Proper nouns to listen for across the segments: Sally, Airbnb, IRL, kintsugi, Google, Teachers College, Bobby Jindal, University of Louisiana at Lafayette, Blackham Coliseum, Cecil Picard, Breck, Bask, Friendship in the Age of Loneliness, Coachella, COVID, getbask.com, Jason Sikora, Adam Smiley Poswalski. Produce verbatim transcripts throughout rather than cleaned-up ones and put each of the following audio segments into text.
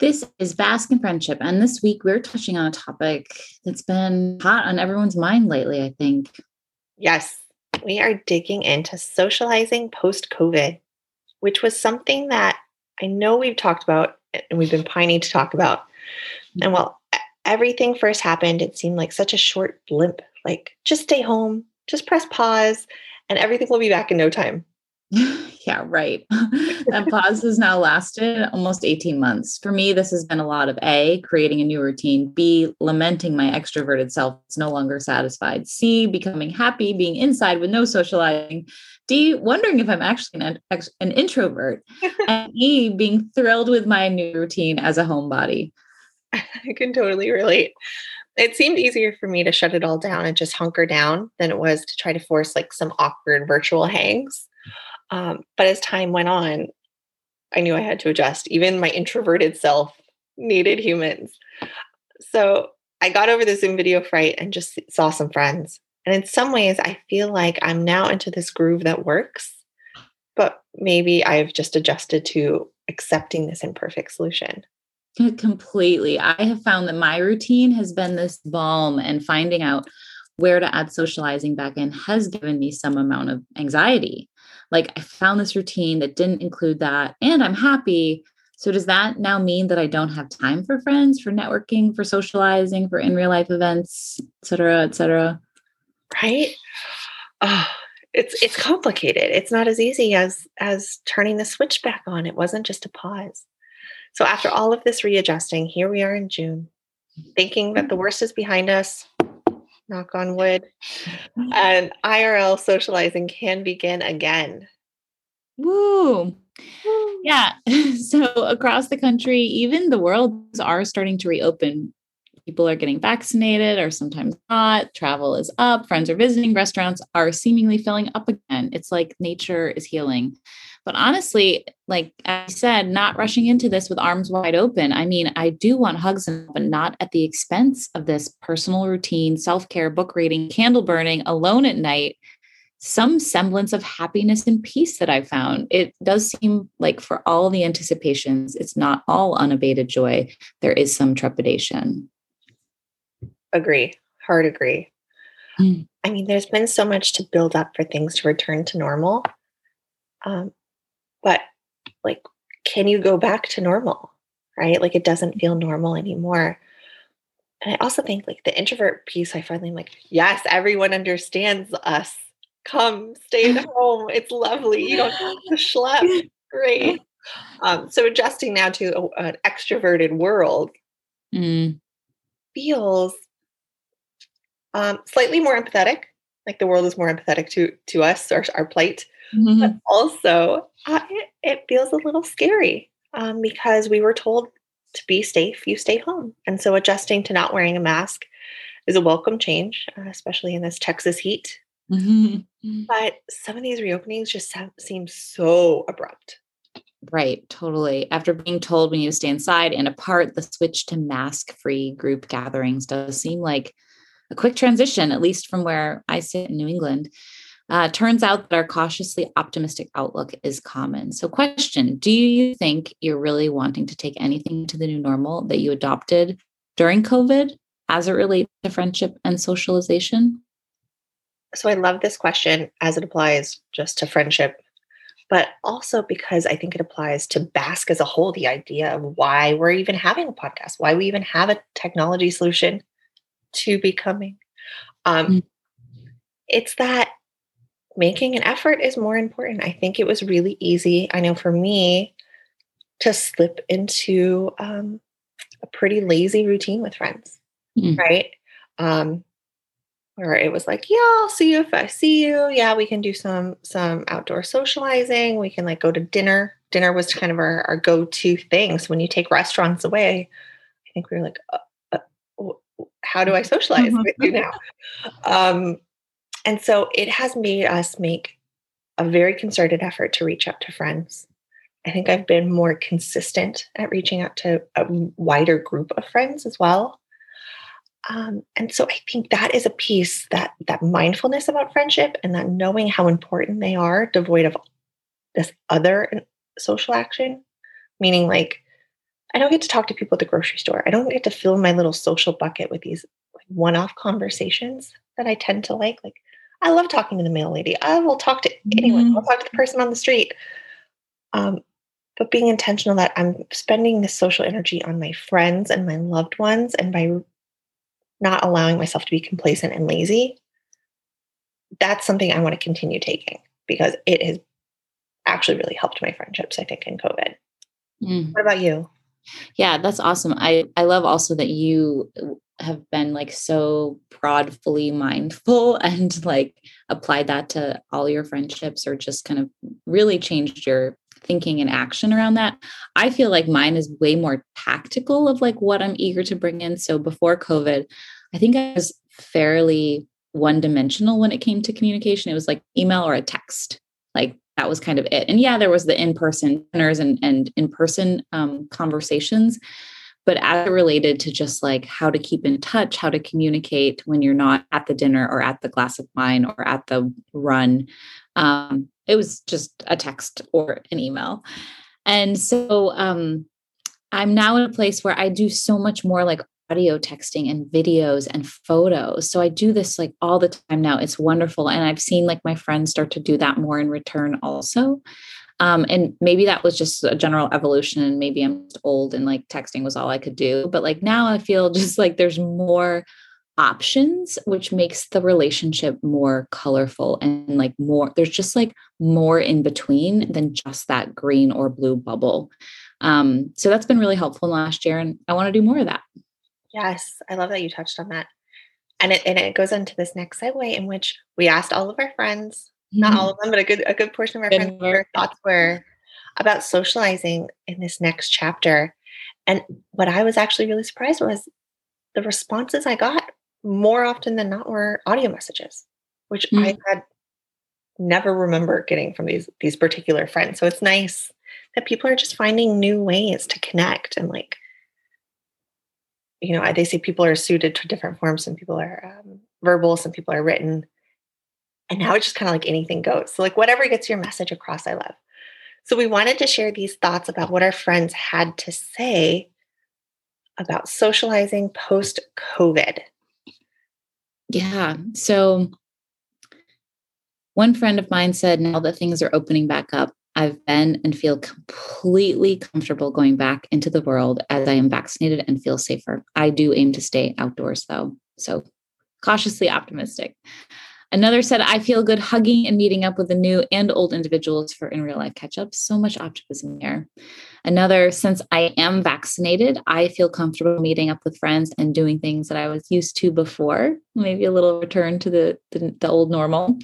This is Bask in Friendship, and this week we're touching on a topic that's been hot on everyone's mind lately, I think. Yes, we are digging into socializing post-COVID, which was something that I know we've talked about and we've been pining to talk about. And while everything first happened, it seemed like such a short blimp, like just stay home, just press pause, and everything will be back in no time. Yeah, right. That pause has now lasted almost eighteen months. For me, this has been a lot of A, creating a new routine, B, lamenting my extroverted self is no longer satisfied, C, becoming happy, being inside with no socializing, D, wondering if I'm actually an, an introvert, and E, being thrilled with my new routine as a homebody. I can totally relate. It seemed easier for me to shut it all down and just hunker down than it was to try to force like some awkward virtual hangs. Um, but as time went on, I knew I had to adjust. Even my introverted self needed humans. So I got over the Zoom video fright and just saw some friends. And in some ways, I feel like I'm now into this groove that works, but maybe I've just adjusted to accepting this imperfect solution. Completely. I have found that my routine has been this balm, and finding out where to add socializing back in has given me some amount of anxiety. Like, I found this routine that didn't include that, and I'm happy. So does that now mean that I don't have time for friends, for networking, for socializing, for in real life events, et cetera, et cetera? Right. Oh, it's, it's complicated. It's not as easy as, as turning the switch back on. It wasn't just a pause. So after all of this readjusting, here we are in June, thinking that the worst is behind us. Knock on wood, and I R L socializing can begin again. Woo. Yeah. So across the country, even the worlds are starting to reopen. People are getting vaccinated or sometimes not. Travel is up. Friends are visiting. Restaurants are seemingly filling up again. It's like nature is healing. But honestly, like I said, not rushing into this with arms wide open. I mean, I do want hugs, but not at the expense of this personal routine, self-care, book reading, candle burning, alone at night, some semblance of happiness and peace that I found. It does seem like for all the anticipations, it's not all unabated joy. There is some trepidation. Agree. Hard agree. Mm. I mean, there's been so much to build up for things to return to normal. Um, But like, can you go back to normal, right? Like, it doesn't feel normal anymore. And I also think like the introvert piece, I finally am like, yes, everyone understands us. Come stay at home. It's lovely. You don't have to schlep. Great. Um, so adjusting now to a, an extroverted world mm. feels um, slightly more empathetic. Like the world is more empathetic to, to us, our, our plight. Mm-hmm. But also uh, it, it feels a little scary um, because we were told to be safe, you stay home. And so adjusting to not wearing a mask is a welcome change, uh, especially in this Texas heat. Mm-hmm. But some of these reopenings just have, seem so abrupt. Right. Totally. After being told we need to stay inside and apart, the switch to mask-free group gatherings does seem like a quick transition, at least from where I sit in New England. Uh, turns out that our cautiously optimistic outlook is common. So question, do you think you're really wanting to take anything to the new normal that you adopted during COVID as it relates to friendship and socialization? So I love this question as it applies just to friendship, but also because I think it applies to Bask as a whole, the idea of why we're even having a podcast, why we even have a technology solution to becoming. Um, mm-hmm. It's that making an effort is more important. I think it was really easy, I know for me, to slip into um, a pretty lazy routine with friends, mm. right? Um, where it was like, yeah, I'll see you if I see you. Yeah, we can do some some outdoor socializing. We can like go to dinner. Dinner was kind of our, our go-to thing. So when you take restaurants away, I think we were like, uh, uh, how do I socialize with you now? Um, and so it has made us make a very concerted effort to reach out to friends. I think I've been more consistent at reaching out to a wider group of friends as well. Um, and so I think that is a piece, that that mindfulness about friendship and that knowing how important they are, devoid of this other social action, meaning like, I don't get to talk to people at the grocery store. I don't get to fill my little social bucket with these like, one-off conversations that I tend to like. Like, I love talking to the mail lady. I will talk to anyone. Mm-hmm. I'll talk to the person on the street. Um, but being intentional that I'm spending this social energy on my friends and my loved ones, and by not allowing myself to be complacent and lazy, that's something I want to continue taking because it has actually really helped my friendships, I think, in COVID. Mm. What about you? Yeah, that's awesome. I, I love also that you have been like so broadly mindful and like applied that to all your friendships, or just kind of really changed your thinking and action around that. I feel like mine is way more tactical of like what I'm eager to bring in. So before COVID, I think I was fairly one-dimensional when it came to communication. It was like email or a text, like that was kind of it. And yeah, there was the in-person dinners and, and in-person um, conversations, but as it related to just like how to keep in touch, how to communicate when you're not at the dinner or at the glass of wine or at the run. Um, it was just a text or an email. And so um, I'm now in a place where I do so much more like audio texting and videos and photos. So I do this like all the time now. It's wonderful. And I've seen like my friends start to do that more in return also. Um, and maybe that was just a general evolution, and maybe I'm old and like texting was all I could do. But like now I feel just like there's more options, which makes the relationship more colorful and like more, there's just like more in between than just that green or blue bubble. Um, so that's been really helpful last year, and I want to do more of that. Yes. I love that you touched on that. And it, and it goes into this next segue in which we asked all of our friends, mm-hmm. not all of them, but a good, a good portion of our good friends, what their thoughts were about socializing in this next chapter. And what I was actually really surprised was the responses I got more often than not were audio messages, which mm-hmm. I had never remember getting from these, these particular friends. So it's nice that people are just finding new ways to connect, and like, you know, they say people are suited to different forms. Some people are um, verbal, some people are written. And now it's just kind of like anything goes. So like whatever gets your message across, I love. So we wanted to share these thoughts about what our friends had to say about socializing post-COVID. Yeah. So one friend of mine said, now that things are opening back up, I've been and feel completely comfortable going back into the world as I am vaccinated and feel safer. I do aim to stay outdoors though. So cautiously optimistic. Another said, I feel good hugging and meeting up with the new and old individuals for in real life catch-ups. So much optimism here. Another, since I am vaccinated, I feel comfortable meeting up with friends and doing things that I was used to before. Maybe a little return to the, the, the old normal.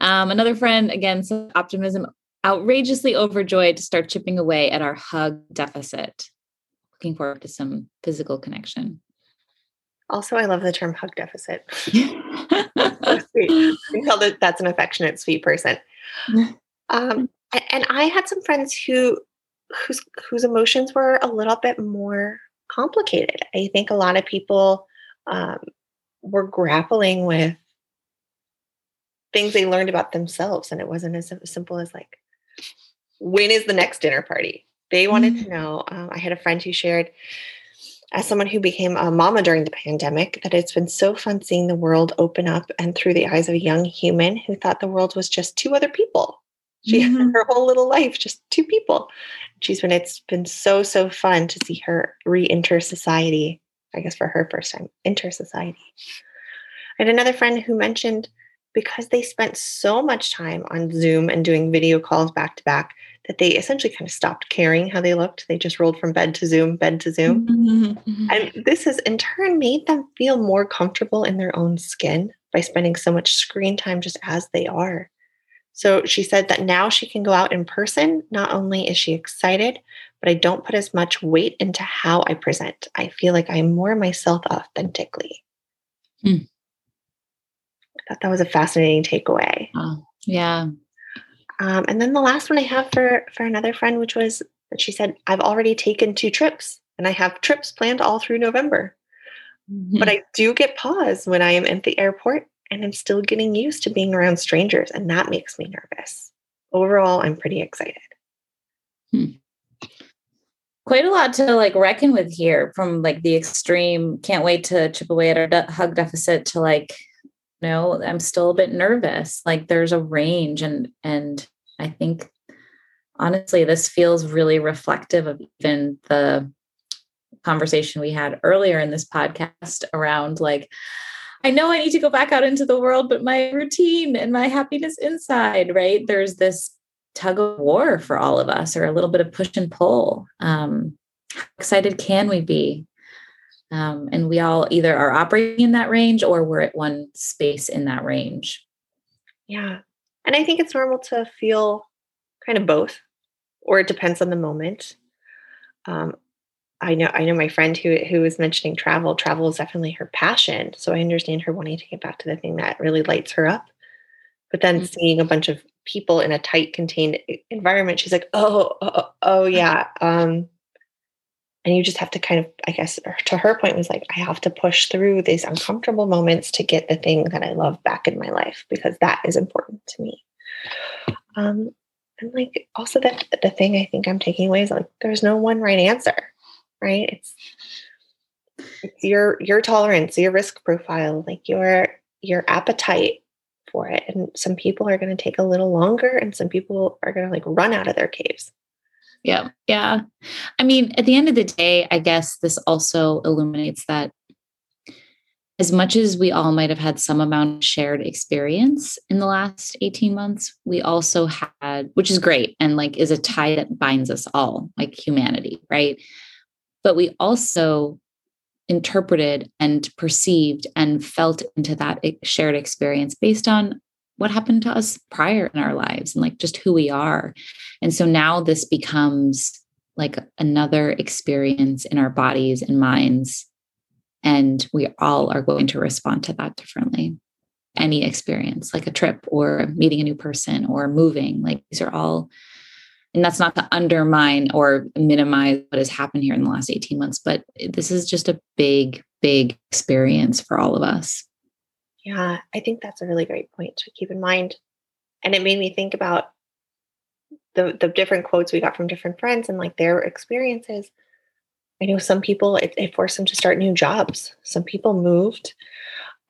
Um, another friend, again, some optimism, outrageously overjoyed to start chipping away at our hug deficit. Looking forward to some physical connection. Also, I love the term hug deficit. So sweet. You know that that's an affectionate, sweet person. Um, and, and I had some friends who whose whose emotions were a little bit more complicated. I think a lot of people um, were grappling with things they learned about themselves, and it wasn't as simple as like, when is the next dinner party? They wanted mm-hmm. to know. Um, I had a friend who shared, as someone who became a mama during the pandemic, that it's been so fun seeing the world open up and through the eyes of a young human who thought the world was just two other people. She mm-hmm. had her whole little life, just two people. She's been, it's been so, so fun to see her re-enter society, I guess for her first time, enter society. I had another friend who mentioned, because they spent so much time on Zoom and doing video calls back to back, that they essentially kind of stopped caring how they looked. They just rolled from bed to Zoom, bed to Zoom. Mm-hmm. And this has in turn made them feel more comfortable in their own skin by spending so much screen time just as they are. So she said that now she can go out in person. Not only is she excited, but I don't put as much weight into how I present. I feel like I'm more myself authentically. Mm. I thought that was a fascinating takeaway. Oh, yeah. Um, and then the last one I have for, for another friend, which was that she said, I've already taken two trips and I have trips planned all through November. Mm-hmm. But I do get pause when I am at the airport and I'm still getting used to being around strangers. And that makes me nervous. Overall, I'm pretty excited. Hmm. Quite a lot to like reckon with here, from like the extreme, can't wait to chip away at our de- hug deficit to like, no, I'm still a bit nervous. Like there's a range. And, and I think honestly, this feels really reflective of even the conversation we had earlier in this podcast around like, I know I need to go back out into the world, but my routine and my happiness inside, right? There's this tug of war for all of us, or a little bit of push and pull. Um, how excited can we be? Um, and we all either are operating in that range or we're at one space in that range. Yeah. And I think it's normal to feel kind of both, or it depends on the moment. Um, I know, I know my friend who, who was mentioning travel, travel is definitely her passion. So I understand her wanting to get back to the thing that really lights her up, but then mm-hmm. seeing a bunch of people in a tight contained environment, she's like, Oh, oh, oh yeah. Um, and you just have to kind of, I guess, to her point was like, I have to push through these uncomfortable moments to get the thing that I love back in my life, because that is important to me. Um, and like, also that the thing I think I'm taking away is like, there's no one right answer. Right. It's, it's your, your tolerance, your risk profile, like your, your appetite for it. And some people are going to take a little longer and some people are going to like run out of their caves. Yeah. Yeah. I mean, at the end of the day, I guess this also illuminates that as much as we all might've had some amount of shared experience in the last eighteen months, we also had, which is great. And like, is a tie that binds us all, like humanity. Right. But we also interpreted and perceived and felt into that shared experience based on what happened to us prior in our lives and like just who we are. And so now this becomes like another experience in our bodies and minds. And we all are going to respond to that differently. Any experience, like a trip or meeting a new person or moving, like these are all. And that's not to undermine or minimize what has happened here in the last eighteen months, but this is just a big, big experience for all of us. Yeah, I think that's a really great point to keep in mind. And it made me think about the, the different quotes we got from different friends and like their experiences. I know some people, it, it forced them to start new jobs. Some people moved.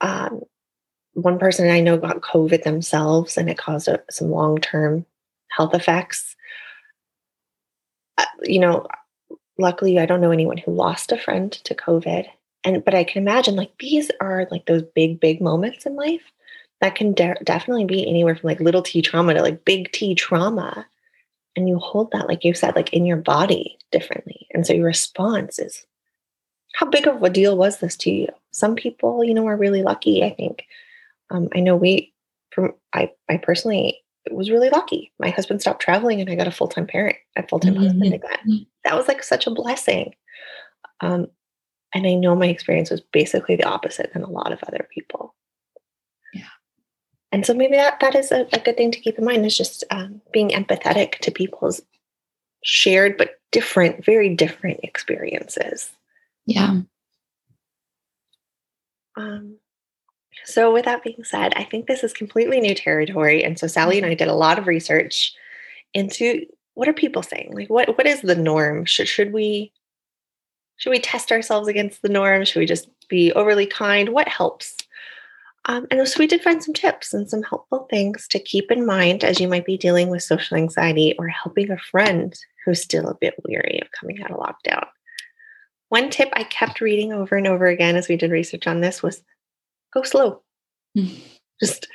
Um, one person I know got COVID themselves and it caused a, some long-term health effects. You know, luckily I don't know anyone who lost a friend to COVID. And, but I can imagine like, these are like those big, big moments in life that can de- definitely be anywhere from like little T trauma to like big T trauma. And you hold that, like you said, like in your body differently. And so your response is, how big of a deal was this to you? Some people, you know, are really lucky. I think, um, I know we, from, I, I personally was really lucky. My husband stopped traveling and I got a full-time parent, a full-time mm-hmm. husband again. That was like such a blessing. Um, and I know my experience was basically the opposite than a lot of other people. Yeah. And so maybe that, that is a, a good thing to keep in mind, is just um, being empathetic to people's shared, but different, very different experiences. Yeah. Um, So with that being said, I think this is completely new territory. And so Sally and I did a lot of research into what are people saying? Like, what, what is the norm? Should, should we, should we test ourselves against the norm? Should we just be overly kind? What helps? Um, and so we did find some tips and some helpful things to keep in mind as you might be dealing with social anxiety or helping a friend who's still a bit weary of coming out of lockdown. One tip I kept reading over and over again as we did research on this was, go slow. Just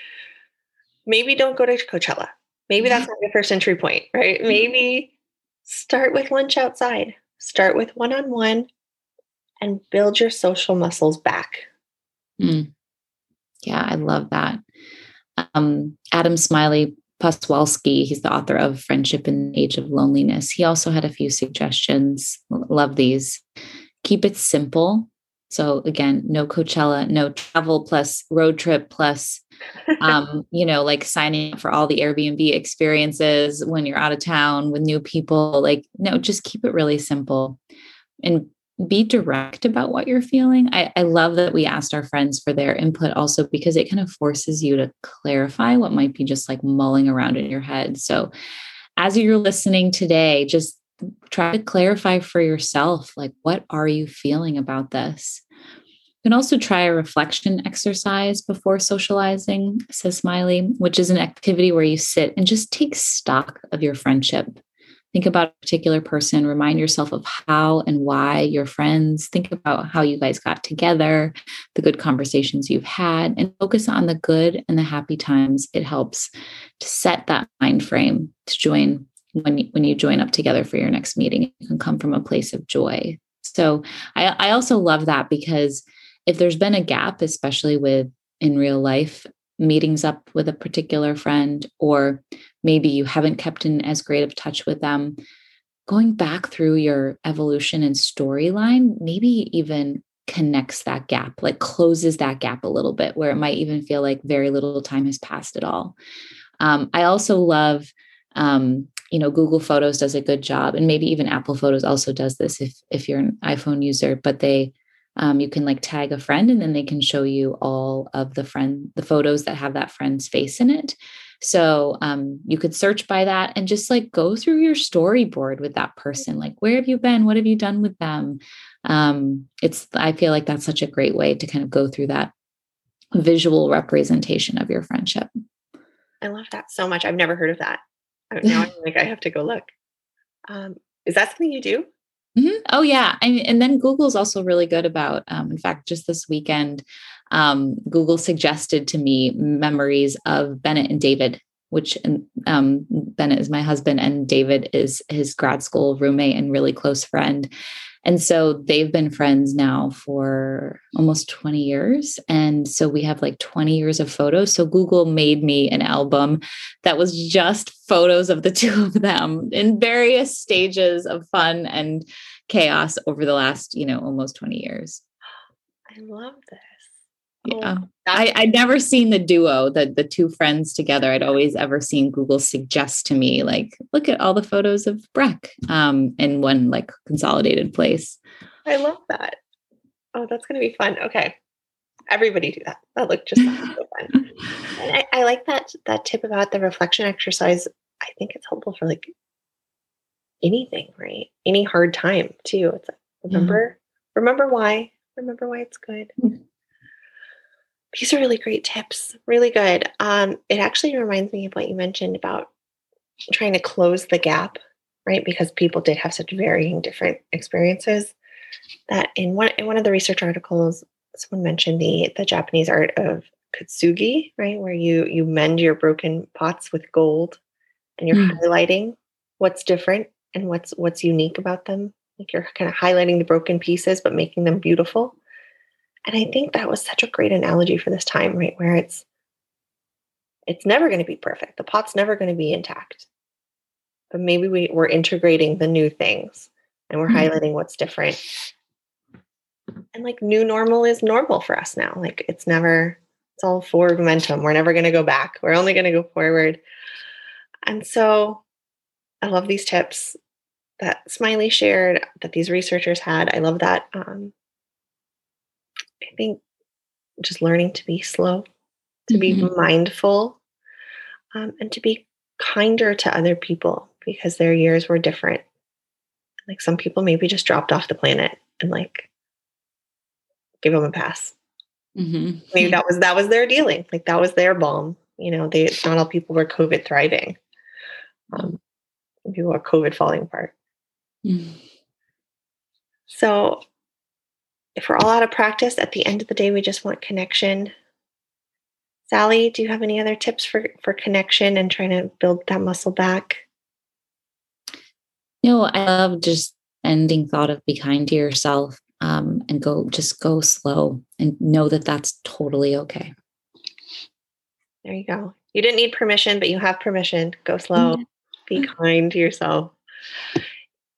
maybe don't go to Coachella. Maybe that's not your first entry point, right? Maybe start with lunch outside, start with one-on-one and build your social muscles back. Mm. Yeah, I love that. Um, Adam Smiley Poswalski, he's the author of Friendship in the Age of Loneliness. He also had a few suggestions. Love these. Keep it simple. So again, no Coachella, no travel plus road trip plus, um, you know, like signing up for all the Airbnb experiences when you're out of town with new people. Like, no, just keep it really simple and be direct about what you're feeling. I, I love that we asked our friends for their input also, because it kind of forces you to clarify what might be just like mulling around in your head. So as you're listening today, just try to clarify for yourself, like, what are you feeling about this? You can also try a reflection exercise before socializing, says Smiley, which is an activity where you sit and just take stock of your friendship. Think about a particular person, remind yourself of how and why you're friends. Think about how you guys got together, the good conversations you've had, and focus on the good and the happy times. It helps to set that mind frame to join when you, when you join up together for your next meeting. You can come from a place of joy. So I, I also love that, because if there's been a gap, especially with in real life meetings up with a particular friend, or maybe you haven't kept in as great of touch with them, going back through your evolution and storyline, maybe even connects that gap, like closes that gap a little bit, where it might even feel like very little time has passed at all. Um, I also love, um, you know, Google Photos does a good job, and maybe even Apple Photos also does this if if you're an iPhone user, but they, um, you can like tag a friend and then they can show you all of the friend, the photos that have that friend's face in it. So um, you could search by that and just like go through your storyboard with that person. Like, where have you been? What have you done with them? Um, it's, I feel like that's such a great way to kind of go through that visual representation of your friendship. I love that so much. I've never heard of that. Now I'm like, I have to go look. Um, is that something you do? Mm-hmm. Oh, yeah. I mean, and then Google's also really good about, um, in fact, just this weekend, um, Google suggested to me memories of Bennett and David, which um, Bennett is my husband and David is his grad school roommate and really close friend. And so they've been friends now for almost twenty years. And so we have like twenty years of photos. So Google made me an album that was just photos of the two of them in various stages of fun and chaos over the last, you know, almost twenty years. I love this. Yeah. Oh, I, I'd never seen the duo, the, the two friends together. I'd always ever seen Google suggest to me, like, look at all the photos of Breck um, in one like consolidated place. I love that. Oh, that's going to be fun. Okay. Everybody do that. That looked just sounds so fun. And I, I like that, that tip about the reflection exercise. I think it's helpful for like anything, right? Any hard time too. It's like, remember, mm-hmm. remember why, remember why it's good. Mm-hmm. These are really great tips. Really good. Um, it actually reminds me of what you mentioned about trying to close the gap, right? Because people did have such varying different experiences. That in one in one of the research articles, someone mentioned the the Japanese art of kintsugi, right? Where you you mend your broken pots with gold, and you're mm. highlighting what's different and what's what's unique about them. Like you're kind of highlighting the broken pieces, but making them beautiful. And I think that was such a great analogy for this time, right? Where it's, it's never going to be perfect. The pot's never going to be intact, but maybe we, we're integrating the new things and we're mm-hmm. highlighting what's different. And like new normal is normal for us now. Like it's never, it's all forward momentum. We're never going to go back. We're only going to go forward. And so I love these tips that Smiley shared, that these researchers had. I love that. Um, I think just learning to be slow, to be mm-hmm. mindful, um, and to be kinder to other people because their years were different. Like some people maybe just dropped off the planet and like give them a pass. Mm-hmm. Maybe that was, that was their dealing. Like that was their balm. You know, they, not all people were COVID thriving. Um, people are COVID falling apart. Mm. So if we're all out of practice, at the end of the day, we just want connection. Sally, do you have any other tips for, for connection and trying to build that muscle back? No, I love just ending thought of be kind to yourself um, and go, just go slow and know that that's totally okay. There you go. You didn't need permission, but you have permission. Go slow, be kind to yourself.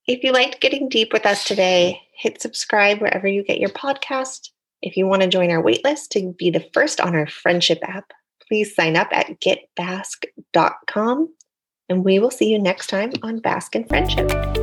If you liked getting deep with us today, hit subscribe wherever you get your podcast. If you want to join our waitlist to be the first on our friendship app, please sign up at get bask dot com. And we will see you next time on Bask in Friendship.